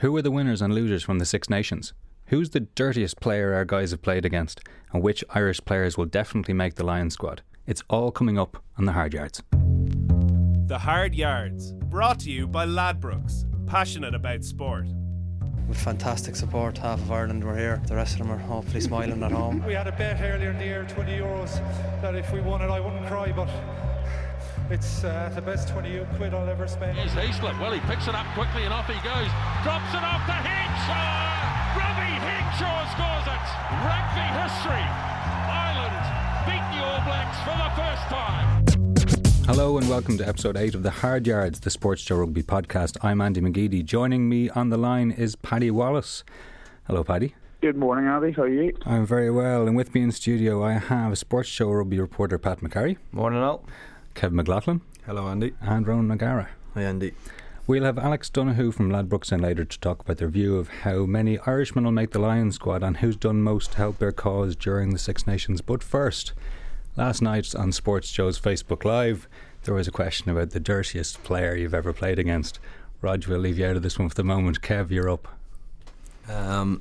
Who are the winners and losers from the Six Nations? Who's the dirtiest player our guys have played against? And which Irish players will definitely make the Lions squad? It's all coming up on The Hard Yards. The Hard Yards, brought to you by Ladbrokes, passionate about sport. With fantastic support, half of Ireland were here, the rest of them are hopefully smiling at home. We had a bet earlier in the year, €20, that if we won it I wouldn't cry, but it's the best £20 I'll ever spend. Here's Eastland, well he picks it up quickly and off he goes, drops it off to Henshaw! Robbie Henshaw scores it! Rugby history! Ireland beat the All Blacks for the first time! Hello and welcome to episode 8 of The Hard Yards, the Sports Show Rugby podcast. I'm Andy McGeady. Joining me on the line is Paddy Wallace. Hello, Paddy. Good morning, Andy. How are you? I'm very well. And with me in studio, I have Sports Show Rugby reporter Pat McCarry. Morning, all. Kev McLaughlin. Hello, Andy. And Ronan O'Gara. Hi, Andy. We'll have Alex Donahue from Ladbrokes in later to talk about their view of how many Irishmen will make the Lions squad and who's done most to help their cause during the Six Nations. But first, last night on Sports Joe's Facebook Live, there was a question about the dirtiest player you've ever played against. Rog, we'll leave you out of this one for the moment. Kev, you're up. Yeah,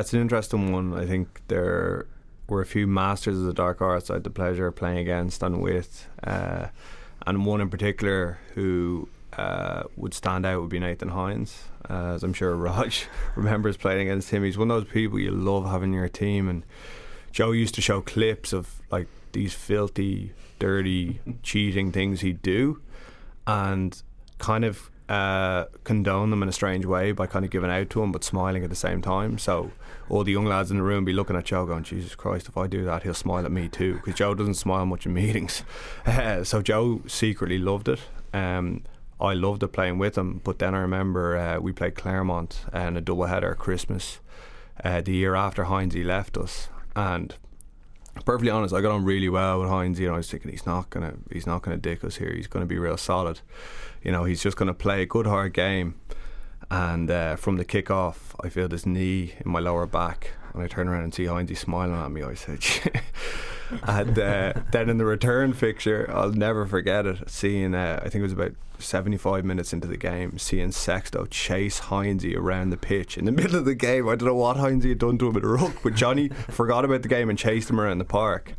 it's an interesting one. I think there were a few masters of the dark arts I had the pleasure of playing against and with. And one in particular who would stand out would be Nathan Hines. As I'm sure Rog remembers playing against him. He's one of those people you love having in your team, and Joe used to show clips of like these filthy, dirty, cheating things he'd do, and kind of condone them in a strange way by kind of giving out to him but smiling at the same time. So all the young lads in the room be looking at Joe going, Jesus Christ, if I do that he'll smile at me too, because Joe doesn't smile much in meetings. So Joe secretly loved it. I loved it playing with him, but then I remember we played Clermont in a doubleheader at Christmas the year after Heinze left us. And perfectly honest, I got on really well with Heinze, and I was thinking he's not gonna dick us here. He's gonna be real solid, you know. He's just gonna play a good hard game. And from the kick off, I feel this knee in my lower back, and I turn around and see Heinze smiling at me. I said, and then in the return fixture, I'll never forget it. Seeing I think it was about 75 minutes into the game, seeing Sexto chase Heinze around the pitch in the middle of the game. I don't know what Heinze had done to him at a ruck, but Johnny forgot about the game and chased him around the park.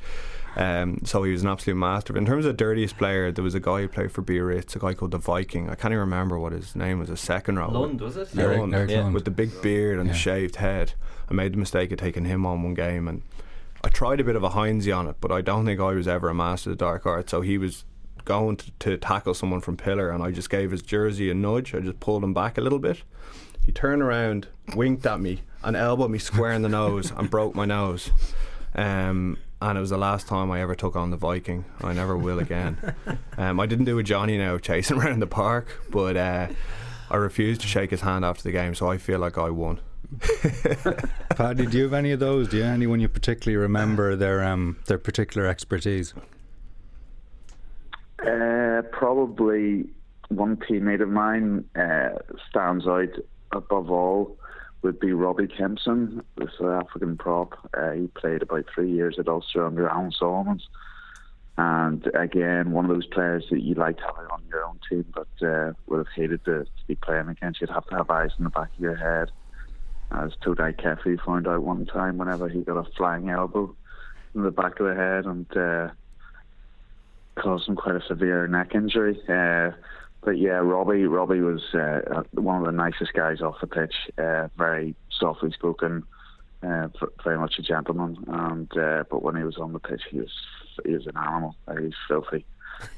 So he was an absolute master. But in terms of dirtiest player, there was a guy who played for Biarritz, a guy called the Viking. I can't even remember what his name was, a second row. Lund, was it? Lund. With the big beard and the shaved head. I made the mistake of taking him on one game, and I tried a bit of a Heinze on it, but I don't think I was ever a master of the dark art. So he was going to tackle someone from pillar, and I just gave his jersey a nudge. I just pulled him back a little bit. He turned around, winked at me, and elbowed me square in the nose and broke my nose. And it was the last time I ever took on the Viking. I never will again. I didn't do a Johnny now chasing around the park, but I refused to shake his hand after the game, so I feel like I won. Paddy, do you have any of those? Do you have anyone you particularly remember their particular expertise? Probably one teammate of mine stands out above all would be Robbie Kempson, the South African prop. He played about 3 years at Ulster under Alan Solomons, and again one of those players that you like to have on your own team, but would have hated to be playing against. You'd have to have eyes in the back of your head, as Toutai Kefu found out one time whenever he got a flying elbow in the back of the head and caused him quite a severe neck injury. But yeah, Robbie was one of the nicest guys off the pitch, very softly spoken, very much a gentleman. And but when he was on the pitch, he was an animal. He was filthy.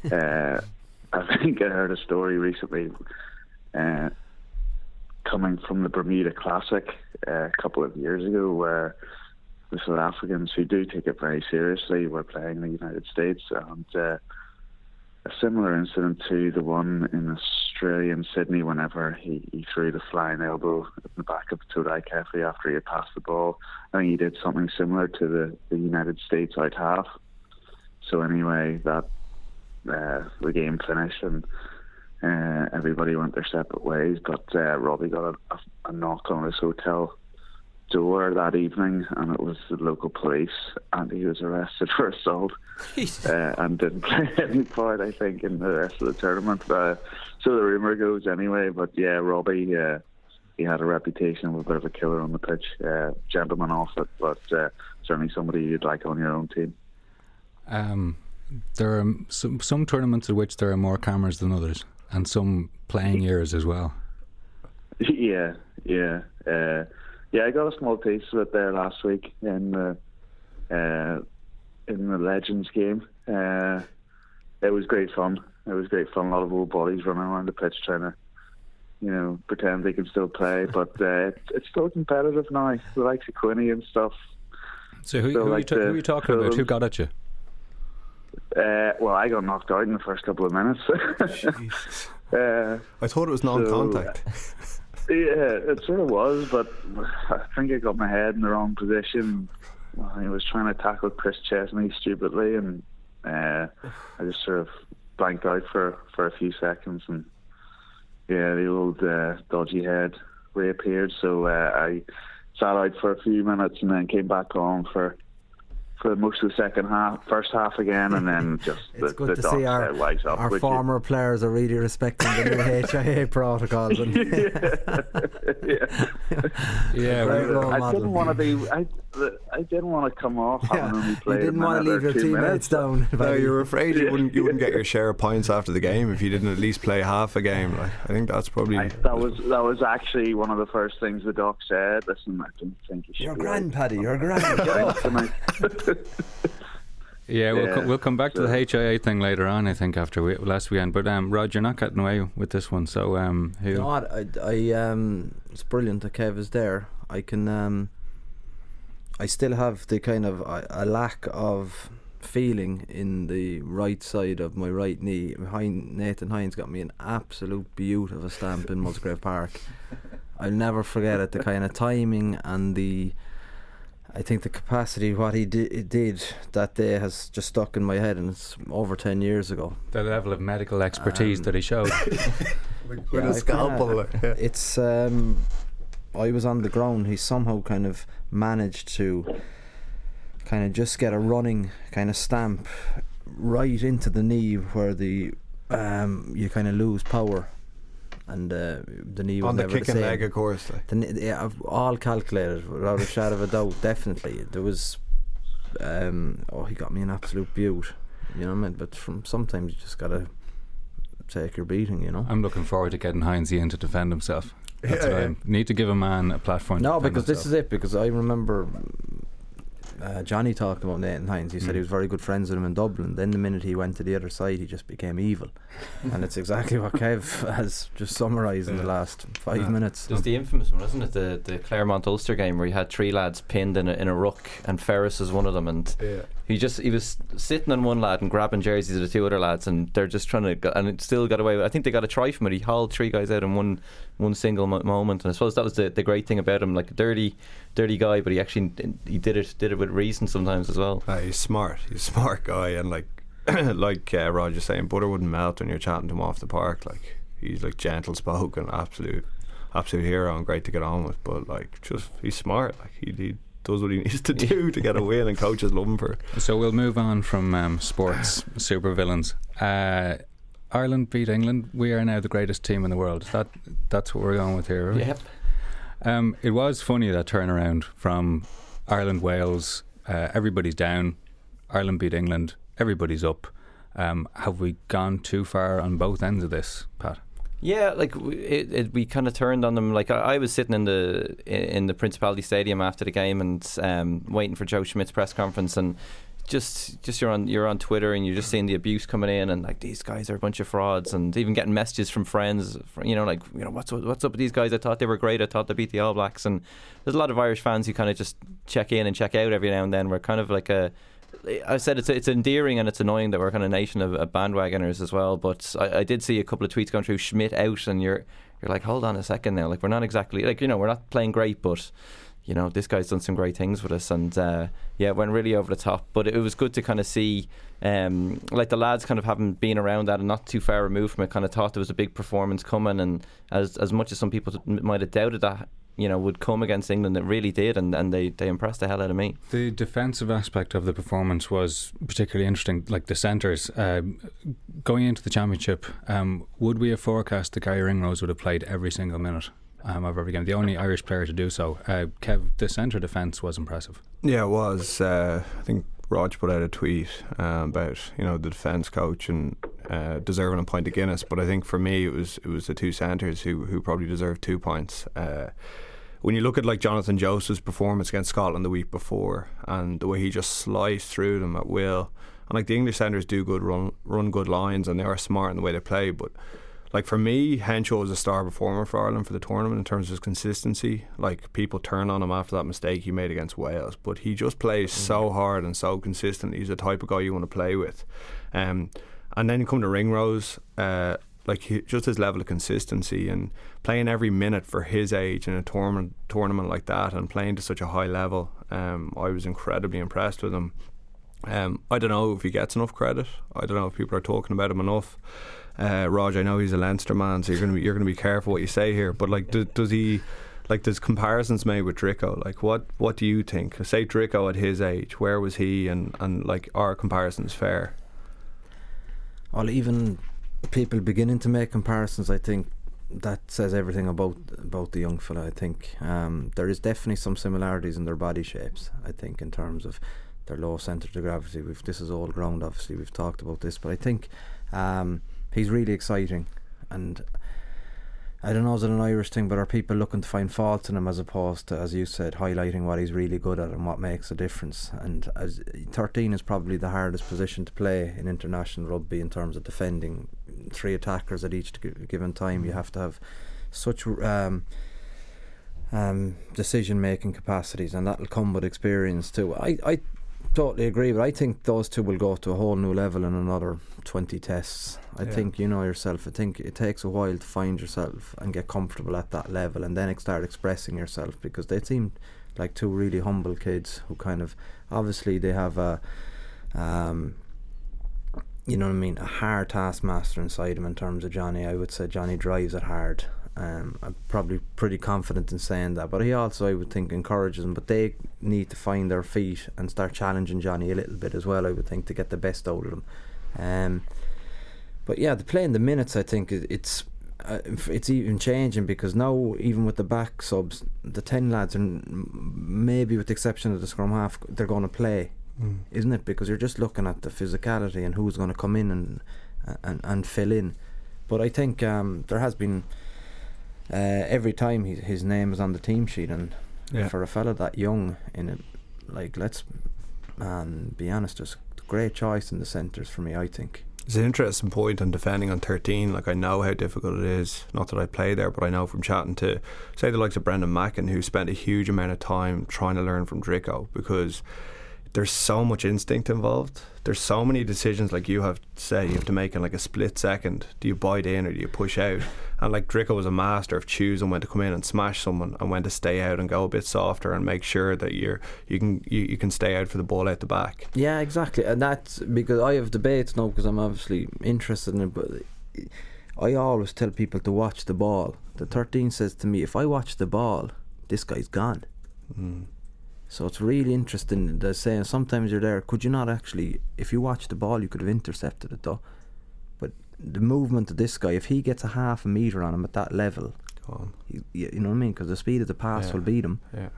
I think I heard a story recently coming from the Bermuda Classic a couple of years ago, where the South Africans, who do take it very seriously, were playing the United States, and a similar incident to the one in Australia in Sydney whenever he threw the flying elbow in the back of Toutai Kefu after he had passed the ball. I think he did something similar to the United States out half. So anyway, that the game finished and everybody went their separate ways, but Robbie got a knock on his hotel door that evening, and it was the local police, and he was arrested for assault and didn't play any part, I think, in the rest of the tournament. So the rumour goes anyway, but yeah, Robbie he had a reputation of a bit of a killer on the pitch, gentleman off it, but certainly somebody you'd like on your own team. There are some tournaments in which there are more cameras than others, and some playing years as well. Yeah, I got a small piece of it there last week in the Legends game. It was great fun. A lot of old bodies running around the pitch trying to, you know, pretend they can still play. But it's still competitive now. The likes of Quinny and stuff. So who are you talking about? Who got at you? Well, I got knocked out in the first couple of minutes. I thought it was non-contact. Yeah, it sort of was, but I think I got my head in the wrong position. I was trying to tackle Chris Chesney stupidly, and I just sort of blanked out for a few seconds, and yeah, the old dodgy head reappeared. So I sat out for a few minutes and then came back on for most of the first half again, and then just it's good to see our former players are really respecting the new HIA protocols. I didn't want to be. I didn't want to come off. You didn't want to leave your teammates down. No, you were afraid you wouldn't get your share of points after the game if you didn't at least play half a game. Like, I think that's probably that was actually one of the first things the doc said. Listen, I don't think you should. You're grand, Paddy. You're grand. Yeah, we'll come back to the HIA thing later on, I think, after last weekend. But Rod, you're not getting away with this one, so who? No, I it's brilliant that Kev is there. I can I still have the kind of a lack of feeling in the right side of my right knee. Nathan Hines got me an absolute beaut of a stamp in Musgrave Park. I'll never forget it, the kind of timing and the, I think, the capacity what he did that day has just stuck in my head, and it's over 10 years ago. The level of medical expertise that he showed with a scalpel. It's I was on the ground. He somehow kind of managed to kind of just get a running kind of stamp right into the knee where the you kind of lose power. And the knee was on the never kicking the leg, of course. Yeah, all calculated, without a shadow of a doubt. Definitely, there was. He got me an absolute beaut. You know what I mean? But sometimes you just gotta take your beating. You know. I'm looking forward to getting Heinze in to defend himself. That's what I need to give a man a platform. No, because this is it. Because I remember Johnny talking about Nathan Hines. He said he was very good friends with him in Dublin. Then the minute he went to the other side, he just became evil. And it's exactly what Kev has just summarised in the last 5 minutes. There's the infamous one, isn't it, the Clermont Ulster game, where he had three lads pinned in a ruck, and Ferris is one of them, and he was sitting on one lad and grabbing jerseys of the two other lads, and they're just trying to and it still got away with it. I think they got a try from it. He hauled three guys out in one single moment, and I suppose that was the great thing about him, like a dirty guy, but he actually did it with reason sometimes as well. He's a smart guy, and like like Roger's saying, butter wouldn't melt when you're chatting to him off the park. Like, he's like gentle spoken, absolute hero, and great to get on with. But like, just he's smart. Like he does what he needs to do to get a win, and coaches love him for it. So we'll move on from sports supervillains. Ireland beat England. We are now the greatest team in the world. That's what we're going with here, right? Yep. It was funny, that turnaround from Ireland, Wales, everybody's down. Ireland beat England. Everybody's up. Have we gone too far on both ends of this, Pat? Yeah, like we kind of turned on them. Like I was sitting in the Principality Stadium after the game and waiting for Joe Schmidt's press conference, and just you're on Twitter and you're just seeing the abuse coming in, and like, these guys are a bunch of frauds, and even getting messages from friends, what's up with these guys? I thought they were great. I thought they beat the All Blacks. And there's a lot of Irish fans who kind of just check in and check out every now and then. We're kind of like I said it's endearing and it's annoying that we're kind of a nation of bandwagoners as well. But I did see a couple of tweets going through, Schmidt out, and you're like, hold on a second now. Like, we're not exactly, like, you know, we're not playing great, but you know, this guy's done some great things with us, and it went really over the top. But it was good to kind of see, like, the lads kind of haven't been around that and not too far removed from it. Kind of thought there was a big performance coming, and as much as some people might have doubted that, you know, would come against England, it really did, and they impressed the hell out of me. The defensive aspect of the performance was particularly interesting, like the centres. Going into the championship, would we have forecast that Gary Ringrose would have played every single minute? of every game. The only Irish player to do so. Kev, the centre defence was impressive. Yeah, it was. I think Rog put out a tweet about, you know, the defence coach and deserving a point to Guinness, but I think for me it was the two centres who probably deserved 2 points. When you look at like Jonathan Joseph's performance against Scotland the week before and the way he just sliced through them at will, and like the English centres do good run good lines and they are smart in the way they play, but like for me, Henshaw was a star performer for Ireland for the tournament in terms of his consistency. Like people turn on him after that mistake he made against Wales, but he just plays so hard and so consistently. He's the type of guy you want to play with. And then you come to Ringrose, like just his level of consistency and playing every minute for his age in a tournament like that and playing to such a high level. I was incredibly impressed with him. I don't know if he gets enough credit. I don't know if people are talking about him enough. Rog, I know he's a Leinster man, so you're going to be careful what you say here. But like, does comparisons made with Drico? Like, what do you think? Say Drico at his age, where was he? And like, are comparisons fair? Well, even people beginning to make comparisons, I think that says everything about the young fella. I think there is definitely some similarities in their body shapes. I think in terms of their low centre of gravity. This is all ground, obviously. We've talked about this, but I think. He's really exciting, and I don't know, is it an Irish thing, but are people looking to find faults in him as opposed to, as you said, highlighting what he's really good at and what makes a difference? And as 13 is probably the hardest position to play in international rugby in terms of defending. 3 attackers at each given time. You have to have such decision making capacities, and that'll come with experience too. I totally agree, but I think those two will go to a whole new level in another 20 tests. I think you know yourself, I think it takes a while to find yourself and get comfortable at that level and then start expressing yourself, because they seem like two really humble kids who kind of, obviously they have a you know what I mean, a hard taskmaster inside them in terms of Johnny. I would say Johnny drives it hard. I'm probably pretty confident in saying that, but he also, I would think, encourages them, but they need to find their feet and start challenging Johnny a little bit as well, I would think, to get the best out of them. But yeah, the play in the minutes, I think it's even changing, because now even with the back subs, the 10 lads, and maybe with the exception of the scrum half, they're going to play, isn't it? Because you're just looking at the physicality and who's going to come in and fill in. But I think there has been every time his name is on the team sheet, and for a fella that young, in it, like, let's be honest, there's a great choice in the centres for me, I think. It's an interesting point on defending on 13. Like, I know how difficult it is, not that I play there, but I know from chatting to, say, the likes of Brendan Mackin, who spent a huge amount of time trying to learn from Drico, because there's so much instinct involved. There's so many decisions, like you have to make in like a split second. Do you bite in or do you push out? And like Drico was a master of choosing when to come in and smash someone and when to stay out and go a bit softer and make sure that you can stay out for the ball out the back. Yeah, exactly. And that's because I have debates now, because I'm obviously interested in it, but I always tell people to watch the ball. The 13 says to me, if I watch the ball, this guy's gone. So it's really interesting. They're saying sometimes you're there, could you not actually, if you watch the ball, you could have intercepted it though. But the movement of this guy, if he gets a half a metre on him at that level, you know what I mean? Because the speed of the pass will beat him. Yeah.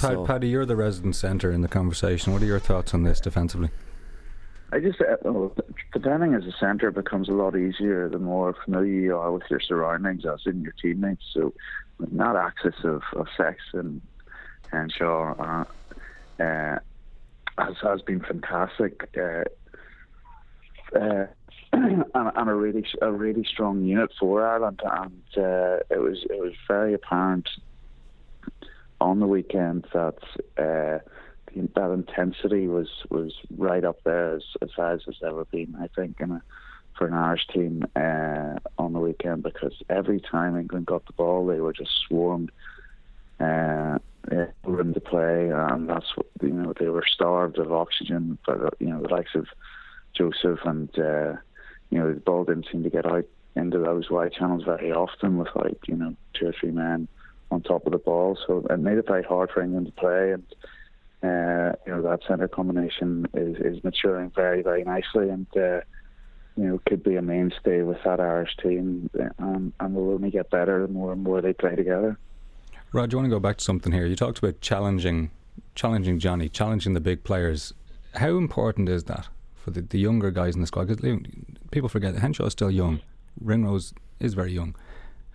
Paddy, you're the resident centre in the conversation. What are your thoughts on this defensively? I just defending as a centre becomes a lot easier the more familiar you are with your surroundings, as in your teammates. So that axis of sex and Henshaw has been fantastic, and a really strong unit for Ireland. And it was very apparent on the weekend that that intensity was right up there as high as it's ever been, I think, for an Irish team on the weekend, because every time England got the ball, they were just swarmed. Room to play, and that's what, you know, they were starved of oxygen. But you know, the likes of Joseph and you know, the ball didn't seem to get out into those wide channels very often without, you know, 2 or 3 men on top of the ball. So it made it very hard for England to play, and you know, that centre combination is maturing very, very nicely, and you know, could be a mainstay with that Irish team, and will only get better the more and more they play together. Rod, you want to go back to something here. You talked about challenging Johnny, challenging the big players. How important is that for the younger guys in the squad? Because people forget Henshaw is still young. Ringrose is very young.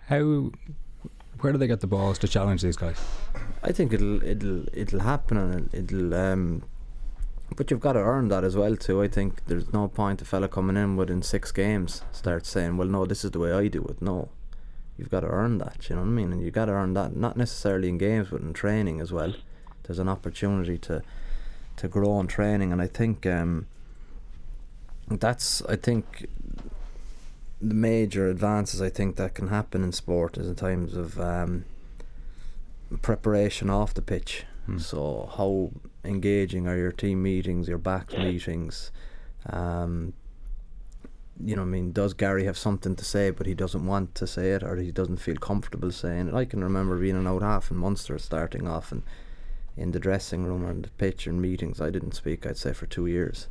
Where do they get the balls to challenge these guys? I think it'll happen, and it'll. But you've got to earn that as well too. I think there's no point a fella coming in within 6 games starts saying, well, no, this is the way I do it. No, you've got to earn that, you know what I mean? And you've got to earn that, not necessarily in games, but in training as well. There's an opportunity to grow in training, and I think that's the major advances I think that can happen in sport is in times of preparation off the pitch. So how engaging are your team meetings, your back meetings? You know what I mean? Does Gary have something to say but he doesn't want to say it, or he doesn't feel comfortable saying it? I can remember being an out half in Munster starting off, and in the dressing room or on the pitch and meetings I didn't speak, I'd say, for 2 years.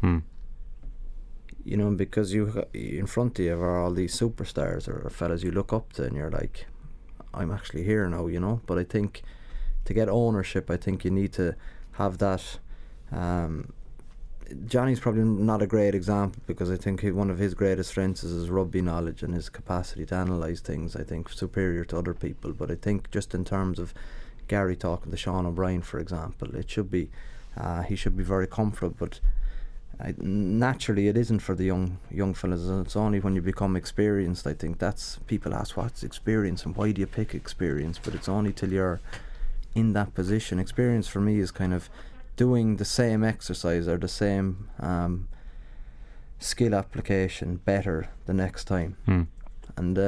You know, because you in front of you are all these superstars or fellas you look up to, and you're like, I'm actually here now, you know. But I think to get ownership, I think you need to have that. Johnny's probably not a great example, because I think one of his greatest strengths is his rugby knowledge and his capacity to analyse things, I think, superior to other people. But I think just in terms of Gary talking to Sean O'Brien, for example, it should be he should be very comfortable. But naturally it isn't for the young fellas. It's only when you become experienced, I think. That's, people ask, what's experience and why do you pick experience? But it's only till you're in that position. Experience for me is kind of doing the same exercise or the same skill application better the next time. And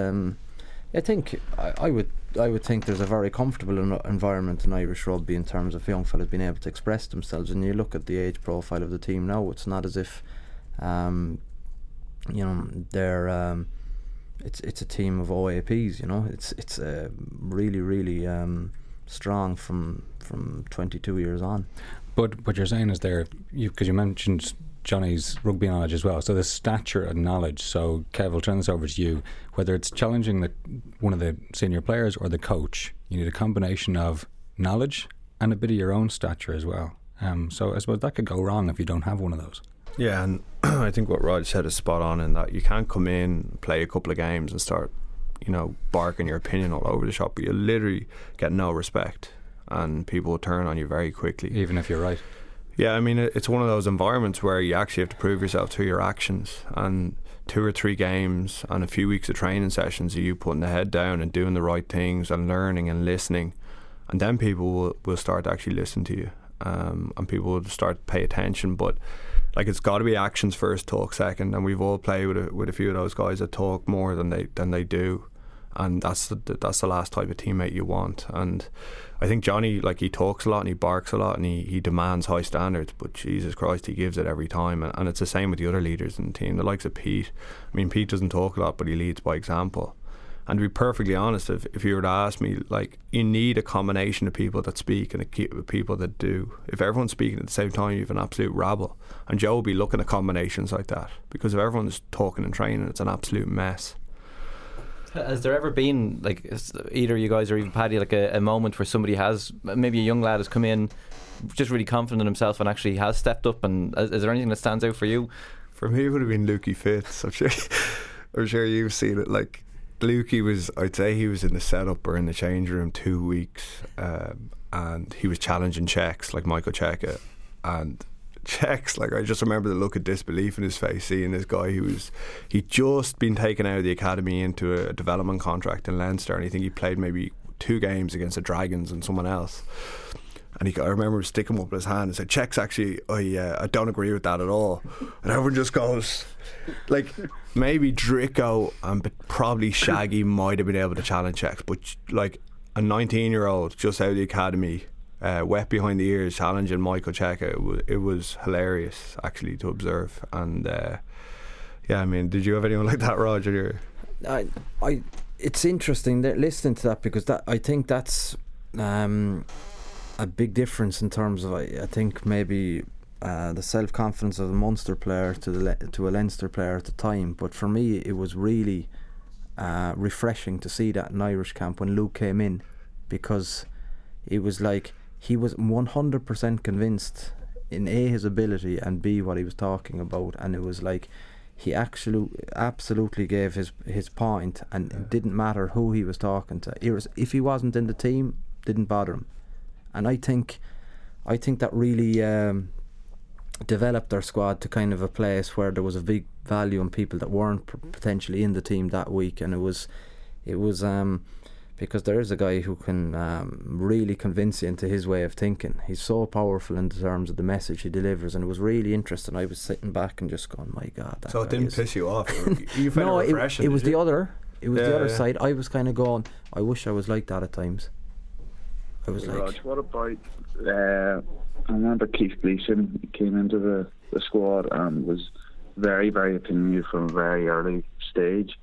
I think I would think there's a very comfortable environment in Irish rugby in terms of young fellas being able to express themselves. And you look at the age profile of the team now, it's not as if you know, they're it's a team of OAPs, you know. It's a really strong from 22 years on. But what you're saying is there, because you mentioned Johnny's rugby knowledge as well, so the stature and knowledge. So Kev, I'll turn this over to you. Whether it's challenging one of the senior players or the coach, you need a combination of knowledge and a bit of your own stature as well. So I suppose that could go wrong if you don't have one of those. Yeah, and I think what Rod said is spot on, in that you can't come in, play a couple of games and start, you know, barking your opinion all over the shop, but you literally get no respect and people will turn on you very quickly, even if you're right. Yeah, I mean, it's one of those environments where you actually have to prove yourself through your actions, and 2 or 3 games and a few weeks of training sessions of you putting the head down and doing the right things and learning and listening, and then people will start to actually listen to you, and people will start to pay attention. But like, it's got to be actions first, talk second, and we've all played with a few of those guys that talk more than they do, and that's the last type of teammate you want. And I think Johnny, like, he talks a lot and he barks a lot and he demands high standards, but Jesus Christ, he gives it every time. And it's the same with the other leaders in the team, the likes of Pete. I mean, Pete doesn't talk a lot, but he leads by example. And to be perfectly honest, if you were to ask me, like, you need a combination of people that speak and the people that do. If everyone's speaking at the same time, you have an absolute rabble. And Joe will be looking at combinations like that, because if everyone's talking and training, it's an absolute mess. Has there ever been, like, either you guys or even Paddy, like a moment where somebody has, maybe a young lad has come in just really confident in himself and actually has stepped up? And is there anything that stands out for you? For me, it would have been Lukey Fitz. I'm sure you've seen it. Like, Lukey was, I'd say he was in the setup or in the change room 2 weeks, and he was challenging checks like Michael Cheika, and checks, like, I just remember the look of disbelief in his face, seeing this guy who was, he'd just been taken out of the academy into a development contract in Leinster, and I think he played maybe 2 games against the Dragons and someone else, and I remember sticking him up in his hand and said, checks, actually, I don't agree with that at all. And everyone just goes, like, maybe Drico and probably Shaggy might have been able to challenge checks, but like a 19-year-old just out of the academy, wet behind the ears, challenging Michael Cheika, it was hilarious actually to observe. And yeah, I mean, did you have anyone like that, Roger? I it's interesting that listening to that, because that, I think that's a big difference in terms of, I think maybe the self-confidence of a Munster player to a Leinster player at the time. But for me, it was really refreshing to see that in Irish camp when Luke came in, because it was like he was 100% convinced in A, his ability, and B, what he was talking about. And it was like he absolutely gave his point, and it didn't matter who he was talking to. If he wasn't in the team, didn't bother him. And I think that really developed our squad to kind of a place where there was a big value in people that weren't potentially in the team that week. And it was because there is a guy who can really convince you into his way of thinking. He's so powerful in terms of the message he delivers, and it was really interesting. I was sitting back and just going, my God. So it didn't piss you off? You found no, it refreshing? It was the other. It was the other side. I was kind of going, I wish I was like that at times. I was like, what about? I remember Keith Gleeson came into the squad and was very, very opinionated from a very early stage,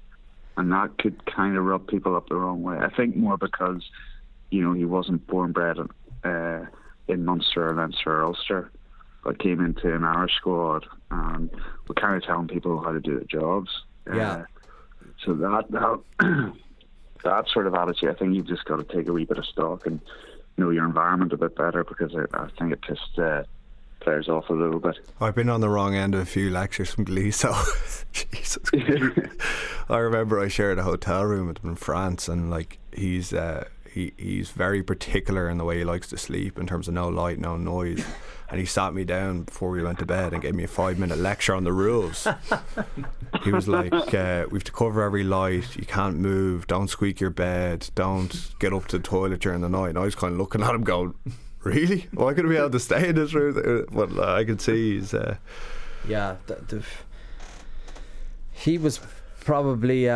and that could kind of rub people up the wrong way. I think more because, you know, he wasn't born bred in Munster or Leinster or Ulster, but came into an Irish squad and were kind of telling people how to do their jobs. So that that sort of attitude, I think you've just got to take a wee bit of stock and know your environment a bit better, because I think it pissed players off a little bit. I've been on the wrong end of a few lectures from Gleeso. Jesus Christ. I remember I shared a hotel room with him in France, and like he's very particular in the way he likes to sleep in terms of no light, no noise. And he sat me down before we went to bed and gave me a 5-minute lecture on the rules. He was like, we have to cover every light, you can't move, don't squeak your bed, don't get up to the toilet during the night. And I was kind of looking at him going, really? Well, I could be able to stay in this room. Well, I could see he's he was probably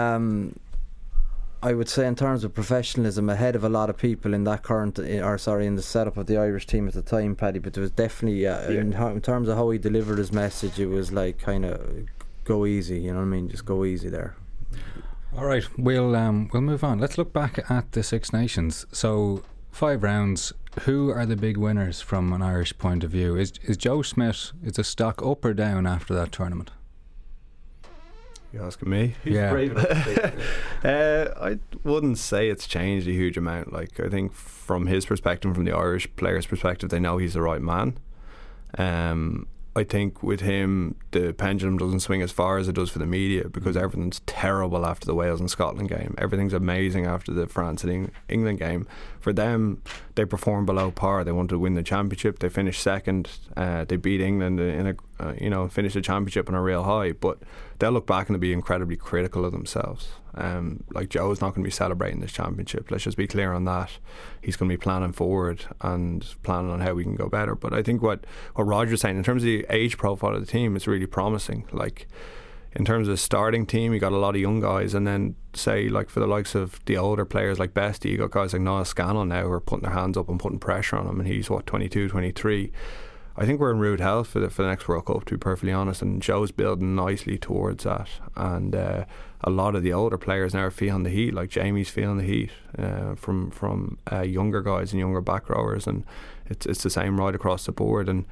I would say in terms of professionalism ahead of a lot of people in that in the setup of the Irish team at the time, Paddy. But it was definitely in terms of how he delivered his message, it was like kind of go easy, you know what I mean? Just go easy there. All right, we'll move on. Let's look back at the Six Nations. So 5 rounds. Who are the big winners from an Irish point of view? Is Joe Schmidt? Is the stock up or down after that tournament? You're asking me? Who's brave enough to be? I wouldn't say it's changed a huge amount. Like, I think from his perspective, from the Irish players' perspective, they know he's the right man. I think with him, the pendulum doesn't swing as far as it does for the media, because everything's terrible after the Wales and Scotland game. Everything's amazing after the France and England game. For them, they performed below par. They wanted to win the championship. They finished second. They beat England and finished the championship on a real high. But they'll look back and they'll be incredibly critical of themselves. Like, Joe's not going to be celebrating this championship. Let's just be clear on that. He's going to be planning forward and planning on how we can go better. But I think what Roger's saying in terms of the age profile of the team, it's really promising. Like, in terms of the starting team, you got a lot of young guys, and then say, like, for the likes of the older players like Bestie, you got guys like Niall Scanlon now who are putting their hands up and putting pressure on him, and he's 22, 23. I think we're in rude health for the next World Cup, to be perfectly honest, and Joe's building nicely towards that. And a lot of the older players now are feeling the heat, like Jamie's feeling the heat from younger guys and younger back rowers, and it's the same right across the board, and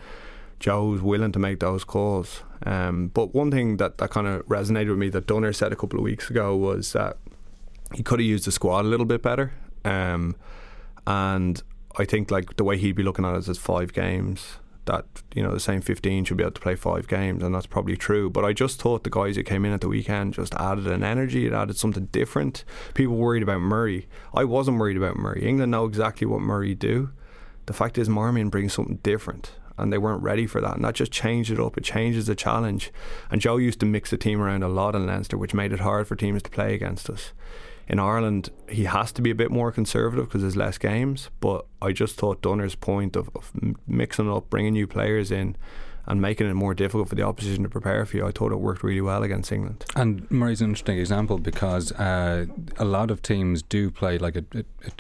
Joe's willing to make those calls. But one thing that kind of resonated with me that Dunner said a couple of weeks ago was that he could have used the squad a little bit better, and I think, like, the way he'd be looking at it is 5 games. That, you know, the same 15 should be able to play 5 games, and that's probably true. But I just thought the guys who came in at the weekend just added an energy, it added something different. People worried about Murray. I wasn't worried about Murray. England know exactly what Murray do. The fact is, Marmion brings something different, and they weren't ready for that, and that just changed it up. It changes the challenge. And Joe used to mix the team around a lot in Leinster, which made it hard for teams to play against us. In Ireland, he has to be a bit more conservative because there's less games, but I just thought Dunner's point of mixing up, bringing new players in and making it more difficult for the opposition to prepare for you, I thought it worked really well against England. And Murray's an interesting example, because a lot of teams do play like a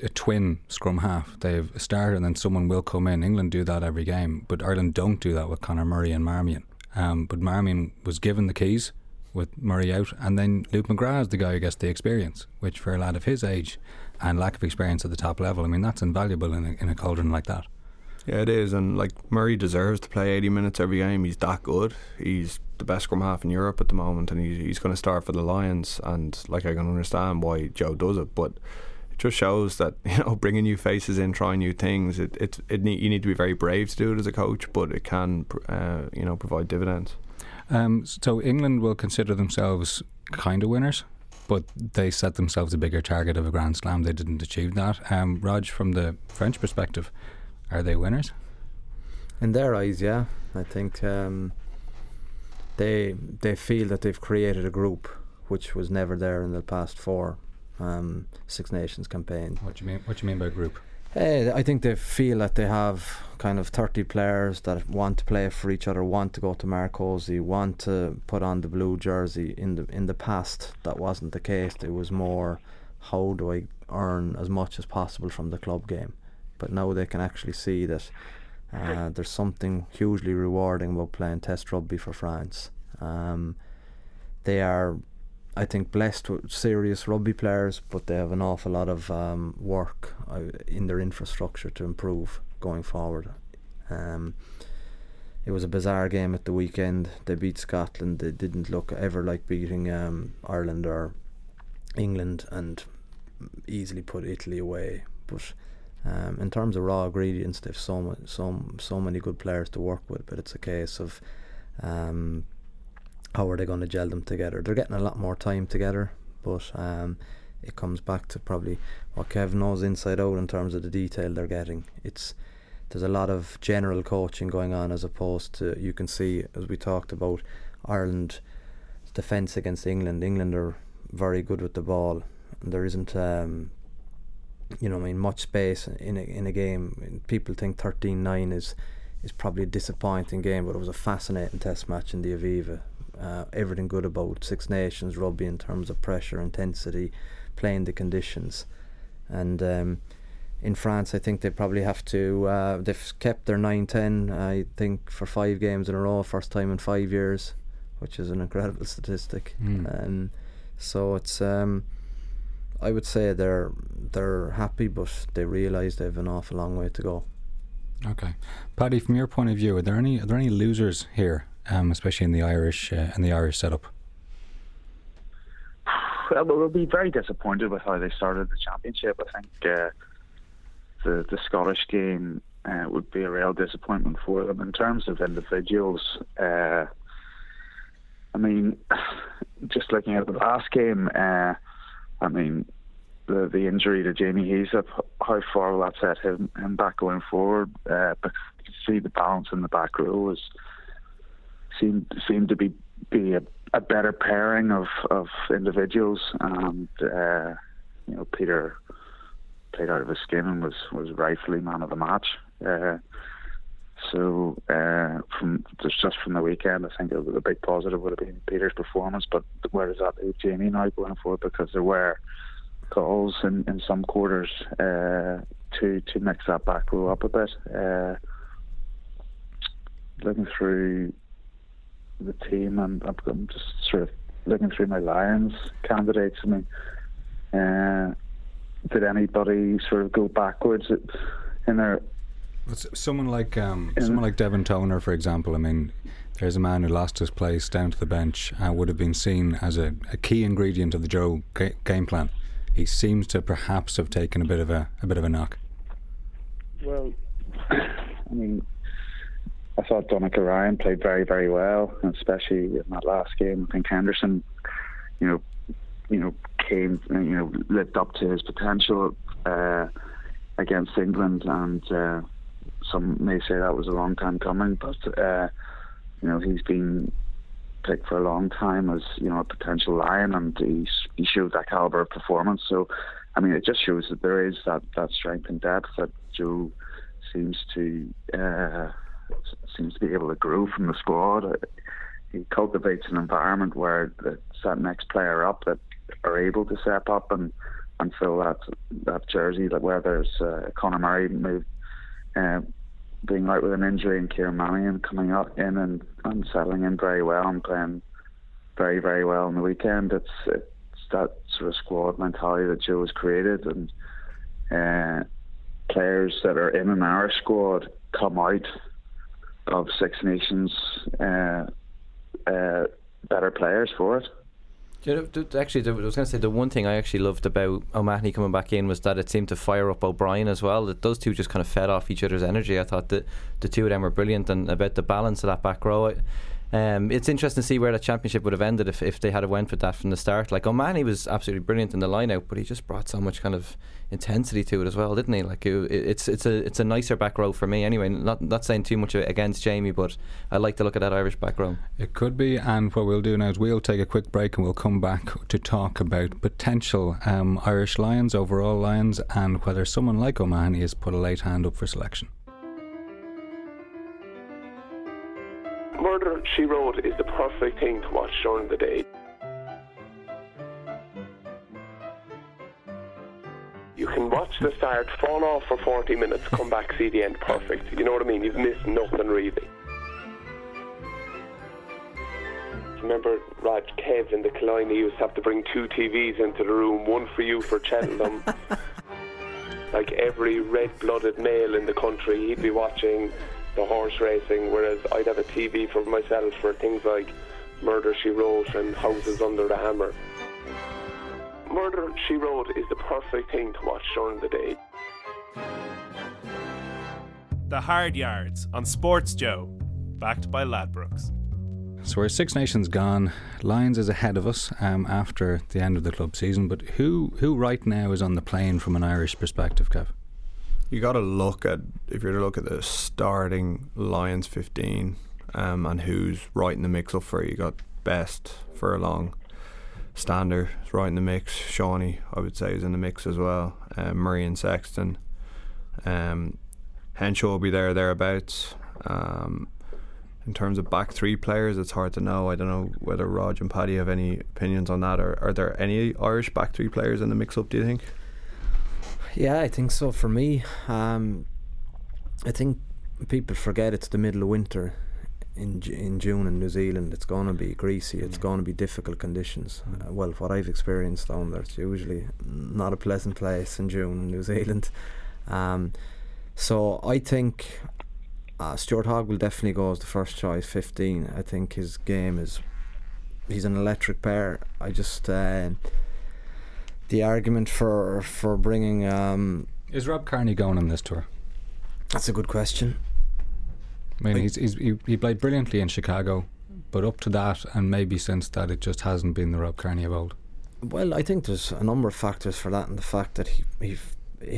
twin scrum half. They have a starter and then someone will come in. England do that every game, but Ireland don't do that with Conor Murray and Marmion. But Marmion was given the keys with Murray out, and then Luke McGrath is the guy who gets the experience, which for a lad of his age and lack of experience at the top level, I mean, that's invaluable in a cauldron like that. Yeah, it is. And like, Murray deserves to play 80 minutes every game. He's that good. He's the best scrum half in Europe at the moment, and he's going to start for the Lions. And like, I can understand why Joe does it, but it just shows that, you know, bringing new faces in, trying new things, you need to be very brave to do it as a coach, but it can provide dividends. So England will consider themselves kind of winners, but they set themselves a bigger target of a Grand Slam. They didn't achieve that. Rog, from the French perspective, are they winners? In their eyes, yeah. I think they feel that they've created a group which was never there in the past four Six Nations campaign. What do you mean? What do you mean by group? I think they feel that they have kind of 30 players that want to play for each other, want to go to Marcos, they want to put on the blue jersey. In the past, that wasn't the case. It was more, how do I earn as much as possible from the club game? But now they can actually see that there's something hugely rewarding about playing Test rugby for France. They are, I think, blessed with serious rugby players, but they have an awful lot of work in their infrastructure to improve going forward. It was a bizarre game at the weekend. They beat Scotland. They didn't look ever like beating Ireland or England, and easily put Italy away. But in terms of raw ingredients, they've so many good players to work with. But it's a case of how are they going to gel them together? They're getting a lot more time together, but it comes back to probably what Kev knows inside out in terms of the detail they're getting. There's a lot of general coaching going on, as opposed to, you can see, as we talked about, Ireland's defence against England. England are very good with the ball. There isn't much space in a game. People think 13-9 is probably a disappointing game, but it was a fascinating Test match in the Aviva. Everything good about Six Nations rugby in terms of pressure, intensity, playing the conditions. And in France, I think they probably have to, they've kept their 9-10, I think, for 5 games in a row, first time in 5 years, which is an incredible statistic. So it's, I would say they're happy, but they realise they have an awful long way to go. Okay. Paddy, from your point of view, are there any losers here? Especially in the Irish setup. Well, we'll be very disappointed with how they started the championship. I think the Scottish game would be a real disappointment for them. In terms of individuals, just looking at the last game, the injury to Jamie, how far will that set him back going forward? But you can see the balance in the back row is seem to be a better pairing of individuals, and Peter played out of his skin and was rightfully man of the match. From the weekend, I think a big positive would have been Peter's performance. But where does that leave Jamie now going forward? Because there were calls in some quarters to mix that back row up a bit. Looking through the team, and I'm just sort of looking through my Lions candidates. Did anybody sort of go backwards in their? Someone like Devon Toner, for example. There's a man who lost his place down to the bench and would have been seen as a key ingredient of the Joe game plan. He seems to perhaps have taken a bit of a knock. Well, I thought Donica Ryan played very, very well, and especially in that last game. I think Henderson, came, lived up to his potential against England, and some may say that was a long time coming, but he's been picked for a long time as a potential Lion, and he showed that calibre of performance. So, it just shows that there is that strength and depth that Joe seems to be able to grow from the squad. He cultivates an environment where it's that next player up that are able to step up and fill that jersey. That where there's Conor Murray moved, being out with an injury, and Ciarán Mannion coming up in and settling in very well and playing very, very well on the weekend. It's that sort of squad mentality that Joe has created, and players that are in an Irish squad come out of Six Nations better players for it. Actually, I was going to say the one thing I actually loved about O'Mahony coming back in was that it seemed to fire up O'Brien as well. That those two just kind of fed off each other's energy. I thought that the two of them were brilliant, and about the balance of that back row. It's interesting to see where the championship would have ended if they had went with that from the start. Like, O'Mahony was absolutely brilliant in the line-out, but he just brought so much kind of intensity to it as well, didn't he? Like, it's a nicer back row for me anyway. Not saying too much against Jamie, but I like to look at that Irish back row. It could be, and what we'll do now is we'll take a quick break and we'll come back to talk about potential Irish Lions, overall Lions, and whether someone like O'Mahony has put a late hand up for selection. Murder, She Wrote is the perfect thing to watch during the day. You can watch the start, fall off for 40 minutes, come back, see the end, perfect. You know what I mean? You've missed nothing really. Remember, Raj, Kev in the Killiney used to have to bring two TVs into the room, one for you for Cheltenham. Like every red-blooded male in the country, he'd be watching the horse racing, whereas I'd have a TV for myself for things like Murder, She Wrote and Houses Under the Hammer. Murder, She Wrote is the perfect thing to watch during the day. The Hard Yards on Sports Joe, backed by Ladbrokes. So we're Six Nations gone. Lions is ahead of us after the end of the club season, but who right now is on the plane from an Irish perspective, Kev? You got to look at, if you're to look at the starting Lions 15 and who's right in the mix up for it. You got Best, Furlong, Stander is right in the mix. Shawnee, I would say, is in the mix as well. Murray and Sexton. Henshaw will be thereabouts. In terms of back three players, it's hard to know. I don't know whether Rog and Paddy have any opinions on that. Are there any Irish back three players in the mix up, do you think? Yeah, I think so. For me, I think people forget it's the middle of winter in June in New Zealand. It's going to be greasy. It's going to be difficult conditions. Well, what I've experienced down there, it's usually not a pleasant place in June in New Zealand. So I think Stuart Hogg will definitely go as the first choice, 15. I think his game is... He's an electric player. I just... The argument for bringing... is Rob Kearney going on this tour? That's a good question. I mean, he played brilliantly in Chicago, but up to that and maybe since that, it just hasn't been the Rob Kearney of old. Well, I think there's a number of factors for that, and the fact that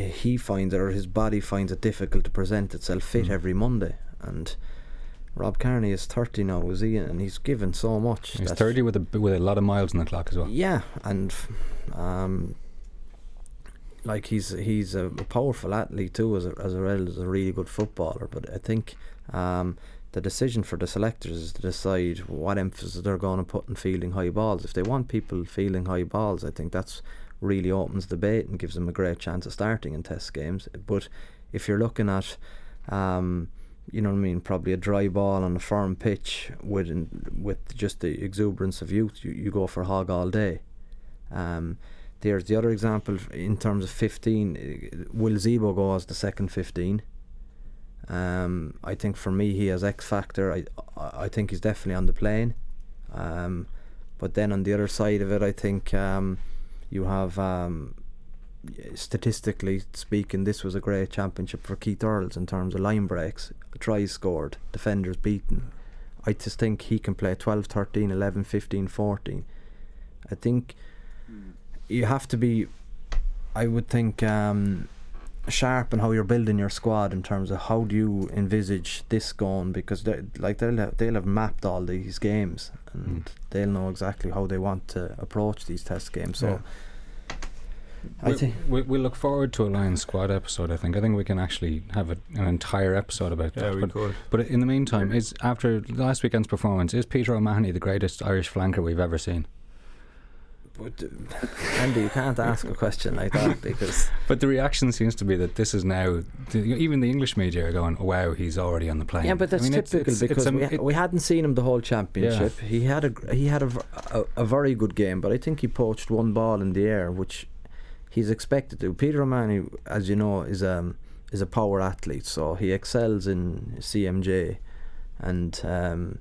he finds it, or his body finds it difficult to present itself fit every Monday. And Rob Kearney is 30 now, is he? And he's given so much. He's 30 with a lot of miles on the clock as well. Yeah, and like he's a powerful athlete too, as a really good footballer. But I think the decision for the selectors is to decide what emphasis they're going to put in fielding high balls. If they want people fielding high balls, I think that's really opens the debate and gives them a great chance of starting in test games. But if you're looking at you know what I mean, probably a dry ball on a firm pitch with just the exuberance of youth, you go for Hogg all day. There's the other example in terms of 15. Will Zeebo go as the second 15? I think for me he has X factor. I think he's definitely on the plane. But then on the other side of it, I think you have statistically speaking, this was a great championship for Keith Earls in terms of line breaks, tries scored, defenders beaten. I just think he can play 12, 13, 11, 15, 14. I think you have to be, I would think, sharp in how you're building your squad in terms of how do you envisage this going, because they'll have mapped all these games and they'll know exactly how they want to approach these test games. So. Yeah. We look forward to a Lions squad episode. I think we can actually have an entire episode about that. But in the meantime, is after last weekend's performance, is Peter O'Mahony the greatest Irish flanker we've ever seen? But Andy, you can't ask a question like that because. But the reaction seems to be that this is now. Even the English media are going, "Wow, he's already on the plane." Yeah, but that's typical because we hadn't seen him the whole championship. Yeah. He had a very good game, but I think he poached one ball in the air, which. He's expected to. Peter O'Mahony, as you know, is is a power athlete, so he excels in CMJ, and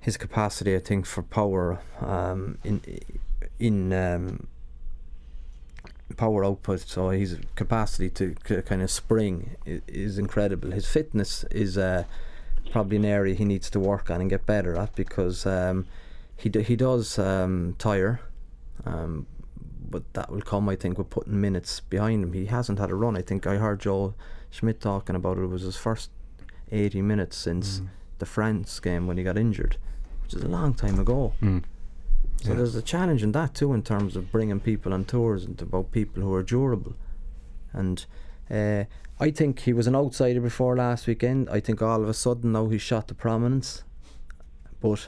his capacity, I think, for power in power output, so his capacity to kind of spring is incredible. His fitness is probably an area he needs to work on and get better at, because he does tire, but that will come, I think, with putting minutes behind him. He hasn't had a run. I think I heard Joe Schmidt talking about it. It was his first 80 minutes since the France game when he got injured, which is a long time ago. So yeah, there's a challenge in that too, in terms of bringing people on tours and about people who are durable. And I think he was an outsider before last weekend. I think all of a sudden now he's shot to prominence. But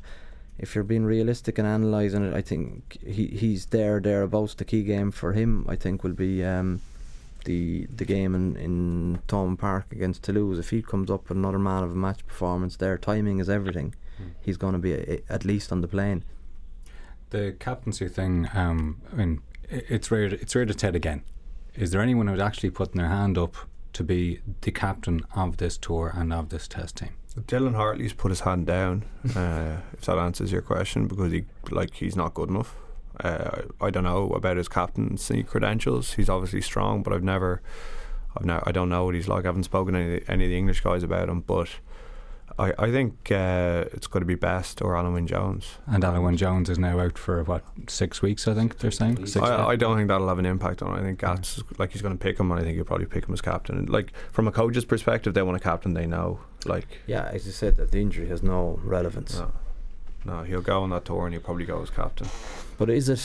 if you're being realistic and analysing it, I think he's thereabouts. The key game for him, I think, will be the game in Thomond Park against Toulouse. If he comes up with another man of a match performance there, timing is everything. He's going to be at least on the plane. The captaincy thing, I mean, it's rare to tell again. Is there anyone who's actually putting their hand up to be the captain of this tour and of this test team? Dylan Hartley's put his hand down, if that answers your question, because he's not good enough. I don't know about his captaincy credentials. He's obviously strong, but I don't know what he's like. I haven't spoken to any of the English guys about him, but I think it's going to be Best or Alan Wynne Jones. And Alan Wynne Jones is now out for 6 weeks, I think they're saying. I don't think that'll have an impact on it. I think that's he's going to pick him, and I think he'll probably pick him as captain. And from a coach's perspective, they want a captain they know. As you said, that the injury has no relevance. No, he'll go on that tour and he'll probably go as captain. But is it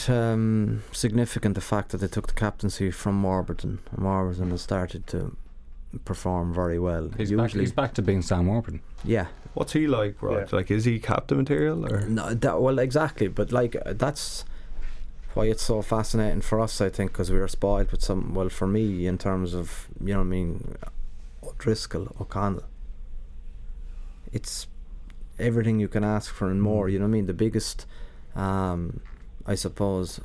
significant, the fact that they took the captaincy from Warburton? Warburton has started to perform very well. He's back to being Sam Warburton. Yeah. What's he like, Rod? Yeah. Is he captain material? Or? No, exactly. But that's why it's so fascinating for us, I think, because we were spoiled with some. Well, for me, in terms of, you know what I mean, O'Driscoll, O'Connell. It's everything you can ask for and more. You know what I mean? The biggest, I suppose,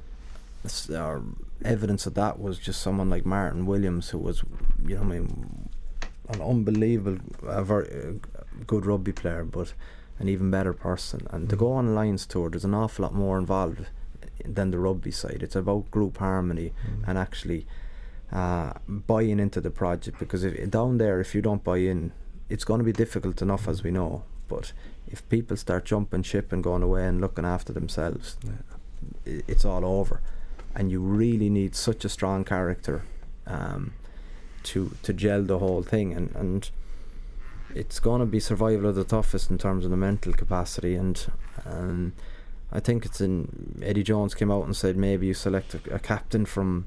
evidence of that was just someone like Martin Williams, who was, you know what I mean, an unbelievable, very good rugby player, but an even better person. And to go on a Lions tour, there's an awful lot more involved than the rugby side. It's about group harmony and actually buying into the project, because down there, if you don't buy in, it's going to be difficult enough, as we know. But if people start jumping ship and going away and looking after themselves, it's all over. And you really need such a strong character to gel the whole thing, and it's going to be survival of the toughest in terms of the mental capacity. And I think it's in Eddie Jones came out and said maybe you select a captain from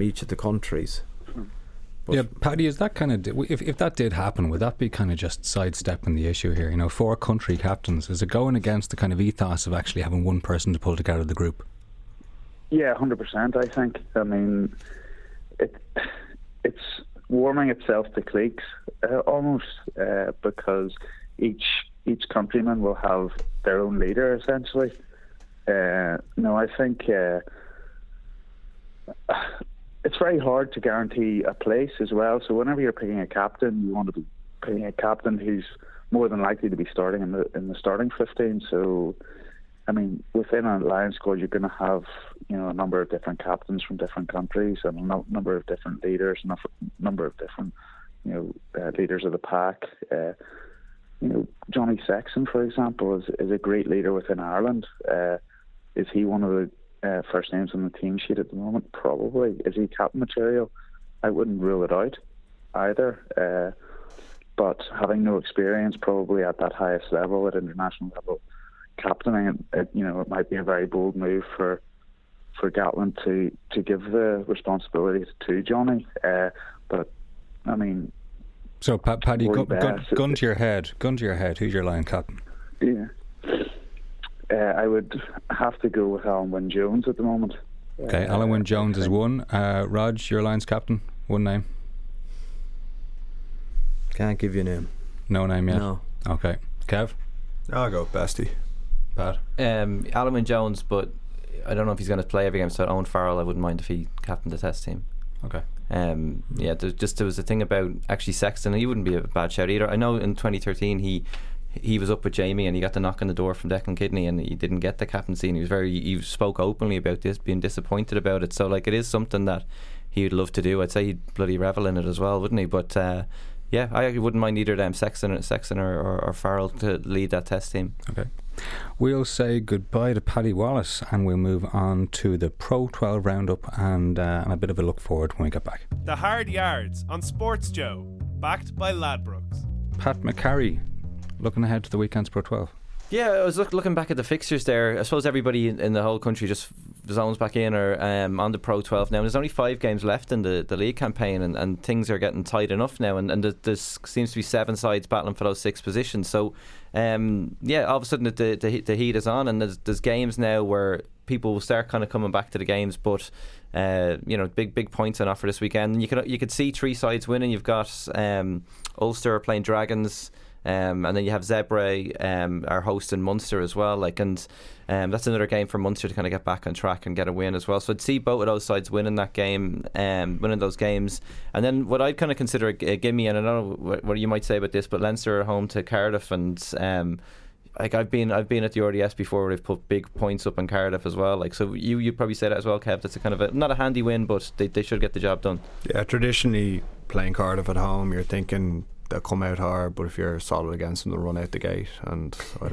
each of the countries. But yeah, Paddy, is that kind of if that did happen, would that be kind of just sidestepping the issue here? You know, 4 country captains, is it going against the kind of ethos of actually having one person to pull together the group? Yeah, 100%. I think. I mean, it's warming itself to cliques almost, because each countryman will have their own leader essentially. No, I think it's very hard to guarantee a place as well. So whenever you're picking a captain, you want to be picking a captain who's more than likely to be starting in the starting 15. So, I mean, within an Lions squad, you're going to have, you know, a number of different captains from different countries, and a number of different leaders, and a number of different, you know, leaders of the pack. You know, Johnny Sexton, for example, is a great leader within Ireland. Is he one of the first names on the team sheet at the moment? Probably. Is he captain material? I wouldn't rule it out either, but having no experience probably at that highest level, at international level, captaining, you know, it might be a very bold move for Gatlin to give the responsibilities to Johnny, but I mean, so Paddy, gun to your head, who's your Lion captain? Yeah. I would have to go with Alan Wynne Jones at the moment. Okay, Alan Wynne Jones is one. Rog, your Lions captain, one name. Can't give you a name. No name yet. No. Okay, Kev. I'll go Bestie. Bad. Alan Wynne Jones, but I don't know if he's going to play every game. So Owen Farrell, I wouldn't mind if he captained the test team. Okay. Yeah, there was a thing about actually Sexton. He wouldn't be a bad shout either. I know in 2013 he was up with Jamie and he got the knock on the door from Declan Kidney and he didn't get the captaincy, and he spoke openly about this, being disappointed about it. So like, it is something that he'd love to do. I'd say he'd bloody revel in it as well, wouldn't he? But yeah, I wouldn't mind either of them, Sexton or Farrell, to lead that test team. Okay. We'll say goodbye to Paddy Wallace and we'll move on to the Pro 12 roundup and a bit of a look forward when we get back. The Hard Yards on Sports Joe, backed by Ladbrokes. Pat McCarry, looking ahead to the weekend's Pro 12. Yeah, I was looking back at the fixtures there. I suppose everybody in the whole country just zones back in or on the Pro 12 now. And there's only 5 games left in the league campaign, and things are getting tight enough now. And there seems to be 7 sides battling for those 6 positions. So, yeah, all of a sudden the heat is on, and there's games now where people will start kind of coming back to the games. But you know, big points on offer this weekend. And you could see 3 sides winning. You've got Ulster playing Dragons. And then you have Zebra are hosting Munster as well, and that's another game for Munster to kind of get back on track and get a win as well. So I'd see both of those sides winning that game, winning those games. And then what I'd kind of consider a gimme, and I don't know what you might say about this, but Leinster are home to Cardiff, and I've been at the RDS before where they've put big points up on Cardiff as well. So you'd probably say that as well, Kev. That's a kind of not a handy win, but they should get the job done. Yeah, traditionally playing Cardiff at home, you're thinking they'll come out hard, but if you're solid against them, they'll run out the gate. And I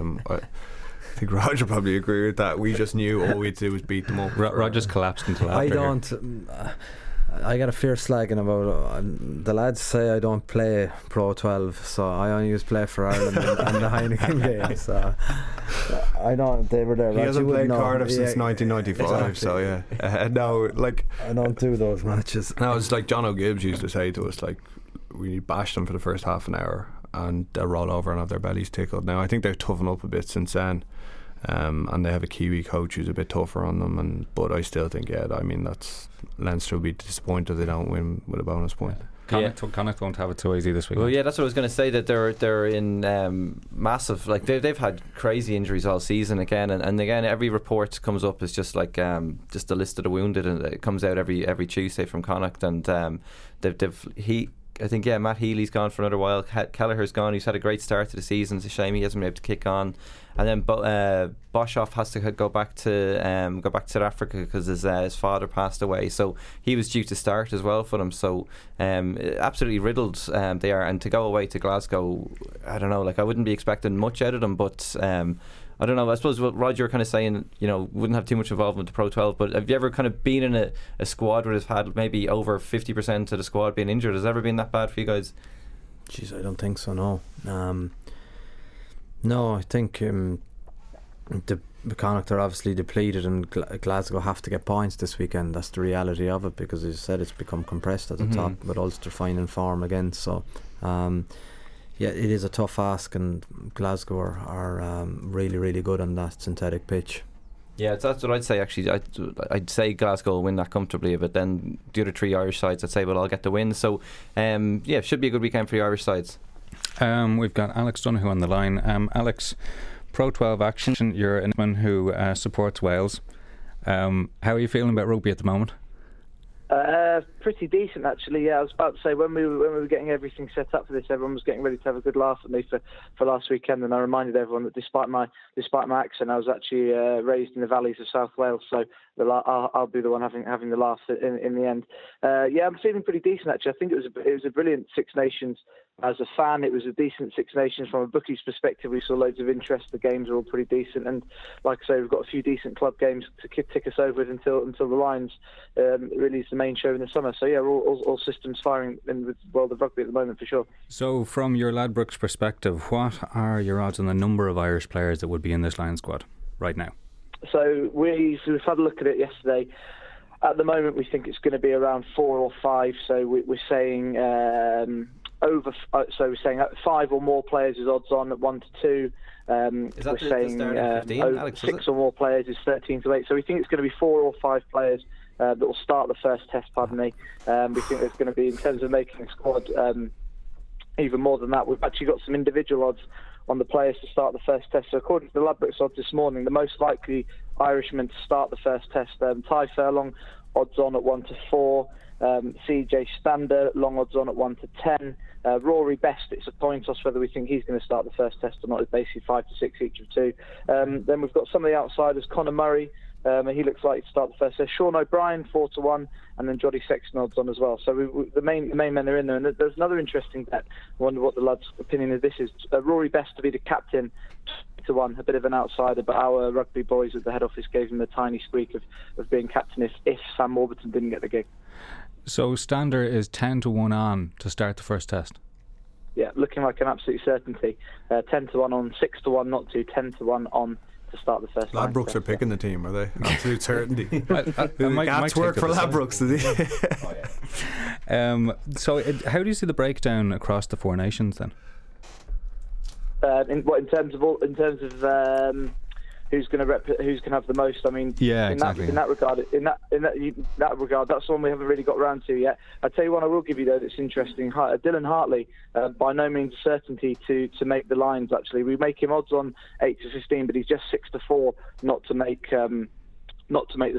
think Roger probably agree with that. We just knew all we'd do was beat them up. Roger's collapsed until after. I got a fierce slagging about the lads say I don't play Pro 12, so I only used play for Ireland and the Heineken game. So I don't. They were there. He hasn't played Cardiff since 1995. Exactly. So yeah, no, I don't do those matches. No, it's like John O'Gibbs used to say to us, we bashed them for the first half an hour and they'll roll over and have their bellies tickled. Now I think they've toughened up a bit since then, and they have a Kiwi coach who's a bit tougher on them, but I still think that's Leinster will be disappointed if they don't win with a bonus point. Connacht won't have it too easy this week. Well, yeah, that's what I was going to say, that they're in massive, they've had crazy injuries all season again, and again every report comes up as just just the list of the wounded, and it comes out every Tuesday from Connacht, and Matt Healy's gone for another while. Kelleher's gone. He's had a great start to the season. It's a shame he hasn't been able to kick on. And then Boshoff has to go back to South Africa because his father passed away. So he was due to start as well for them. So absolutely riddled they are. And to go away to Glasgow, I don't know. I wouldn't be expecting much out of them, but. I don't know. I suppose what Roger kind of saying, wouldn't have too much involvement to Pro 12. But have you ever kind of been in a squad where it's had maybe over 50% of the squad being injured? Has it ever been that bad for you guys? Jeez, I don't think so. No. No, I think the Connacht are obviously depleted, and Glasgow have to get points this weekend. That's the reality of it, because as you said, it's become compressed at the top. But Ulster finding form again, so. Yeah, it is a tough ask, and Glasgow are really, really good on that synthetic pitch. Yeah, that's what I'd say, actually. I'd say Glasgow will win that comfortably, but then the other 3 Irish sides, I'd say, well, I'll get the win. So, yeah, it should be a good weekend for the Irish sides. We've got Alex Donahue on the line. Alex, Pro 12 action, you're a man who supports Wales. How are you feeling about rugby at the moment? Pretty decent, actually. Yeah, I was about to say, when we were getting everything set up for this, everyone was getting ready to have a good laugh at me for last weekend, and I reminded everyone that despite my accent, I was actually raised in the valleys of South Wales, so I'll be the one having the laugh in the end. Yeah, I'm feeling pretty decent, actually. I think it was a brilliant Six Nations. As a fan, it was a decent Six Nations. From a bookies' perspective, we saw loads of interest. The games are all pretty decent, and like I say, we've got a few decent club games to tick us over until the Lions really is the main show in the summer. So yeah, all systems firing in the world of rugby at the moment for sure. So from your Ladbrokes perspective, what are your odds on the number of Irish players that would be in this Lions squad right now? So we've had a look at it yesterday. At the moment, we think it's going to be around 4 or 5. So we're saying. So we're saying 5 or more players is odds on at 1 to 2. Is that we're saying 15, Alex, 6 or more players is 13 to 8. So we think it's going to be 4 or 5 players that will start the first test. Pardon me. We think there's going to be, in terms of making a squad, even more than that. We've actually got some individual odds on the players to start the first test. So according to the Ladbrokes odds this morning, the most likely Irishman to start the first test, Ty Furlong, odds on at 1 to 4. CJ Stander, long odds on at 1 to 10. Rory Best, it's a coin toss whether we think he's going to start the first test or not. It's basically 5 to 6 each of two. Then we've got some of the outsiders, Conor Murray, and he looks like to start the first test. Sean O'Brien 4 to 1, and then Jody Sexton odds on as well. So the main men are in there. And there's another interesting bet. I wonder what the lads' opinion of this is. Rory Best to be the captain, 2 to 1, a bit of an outsider, but our rugby boys at the head office gave him a tiny squeak of being captain if Sam Warburton didn't get the gig. So Stander is 10 to 1 on to start the first test. Yeah, looking like an absolute certainty. 10 to 1 on, 6 to 1 not to, 10 to 1 on to start the first. Ladbrokes are picking the team, are they? Absolute certainty. That's work for Ladbrokes, does he? So how do you see the breakdown across the four nations then? In terms of who's going to have the most? I mean, yeah, exactly. In that regard, that's one we haven't really got round to yet. I tell you one I will give you though that's interesting. Dylan Hartley, by no means a certainty to make the lines. Actually, we make him odds on 8 to 15, but he's just 6 to 4 not to make the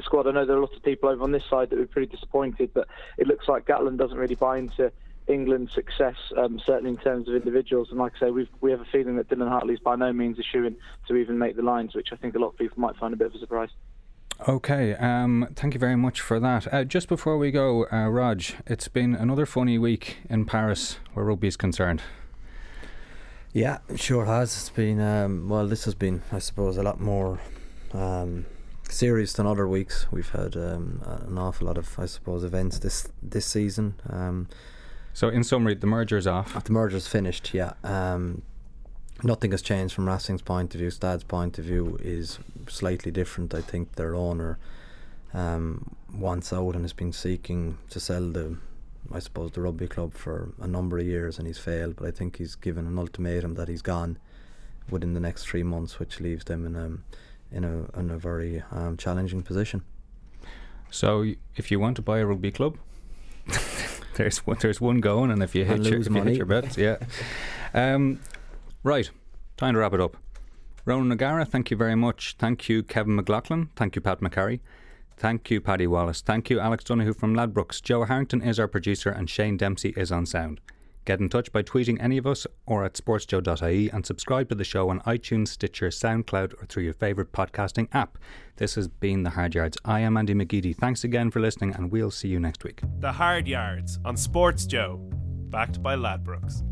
squad. I know there are a lot of people over on this side that were pretty disappointed, but it looks like Gatland doesn't really buy into England's success, certainly in terms of individuals, and like I say, we have a feeling that Dylan Hartley's by no means a shoo-in to even make the lines, which I think a lot of people might find a bit of a surprise. Okay, thank you very much for that. Just before we go, Raj, it's been another funny week in Paris where rugby's concerned. Yeah, it sure has. It's been, this has been, I suppose, a lot more serious than other weeks. We've had an awful lot of, I suppose, events this season. So in summary, the merger's off. The merger's finished, yeah. Nothing has changed from Racing's point of view. Stad's point of view is slightly different. I think their owner wants out and has been seeking to sell the rugby club for a number of years, and he's failed. But I think he's given an ultimatum that he's gone within the next 3 months, which leaves them in a very challenging position. So if you want to buy a rugby club. There's one going, and if you hit your bets, yeah. Right, time to wrap it up. Ronan O'Gara, thank you very much. Thank you, Kevin McLaughlin. Thank you, Pat McCarry. Thank you, Paddy Wallace. Thank you, Alex Donahue from Ladbrokes. Joe Harrington is our producer, and Shane Dempsey is on sound. Get in touch by tweeting any of us or at sportsjoe.ie, and subscribe to the show on iTunes, Stitcher, SoundCloud, or through your favourite podcasting app. This has been The Hard Yards. I am Andy McGeady. Thanks again for listening, and we'll see you next week. The Hard Yards on Sports Joe, backed by Ladbrokes.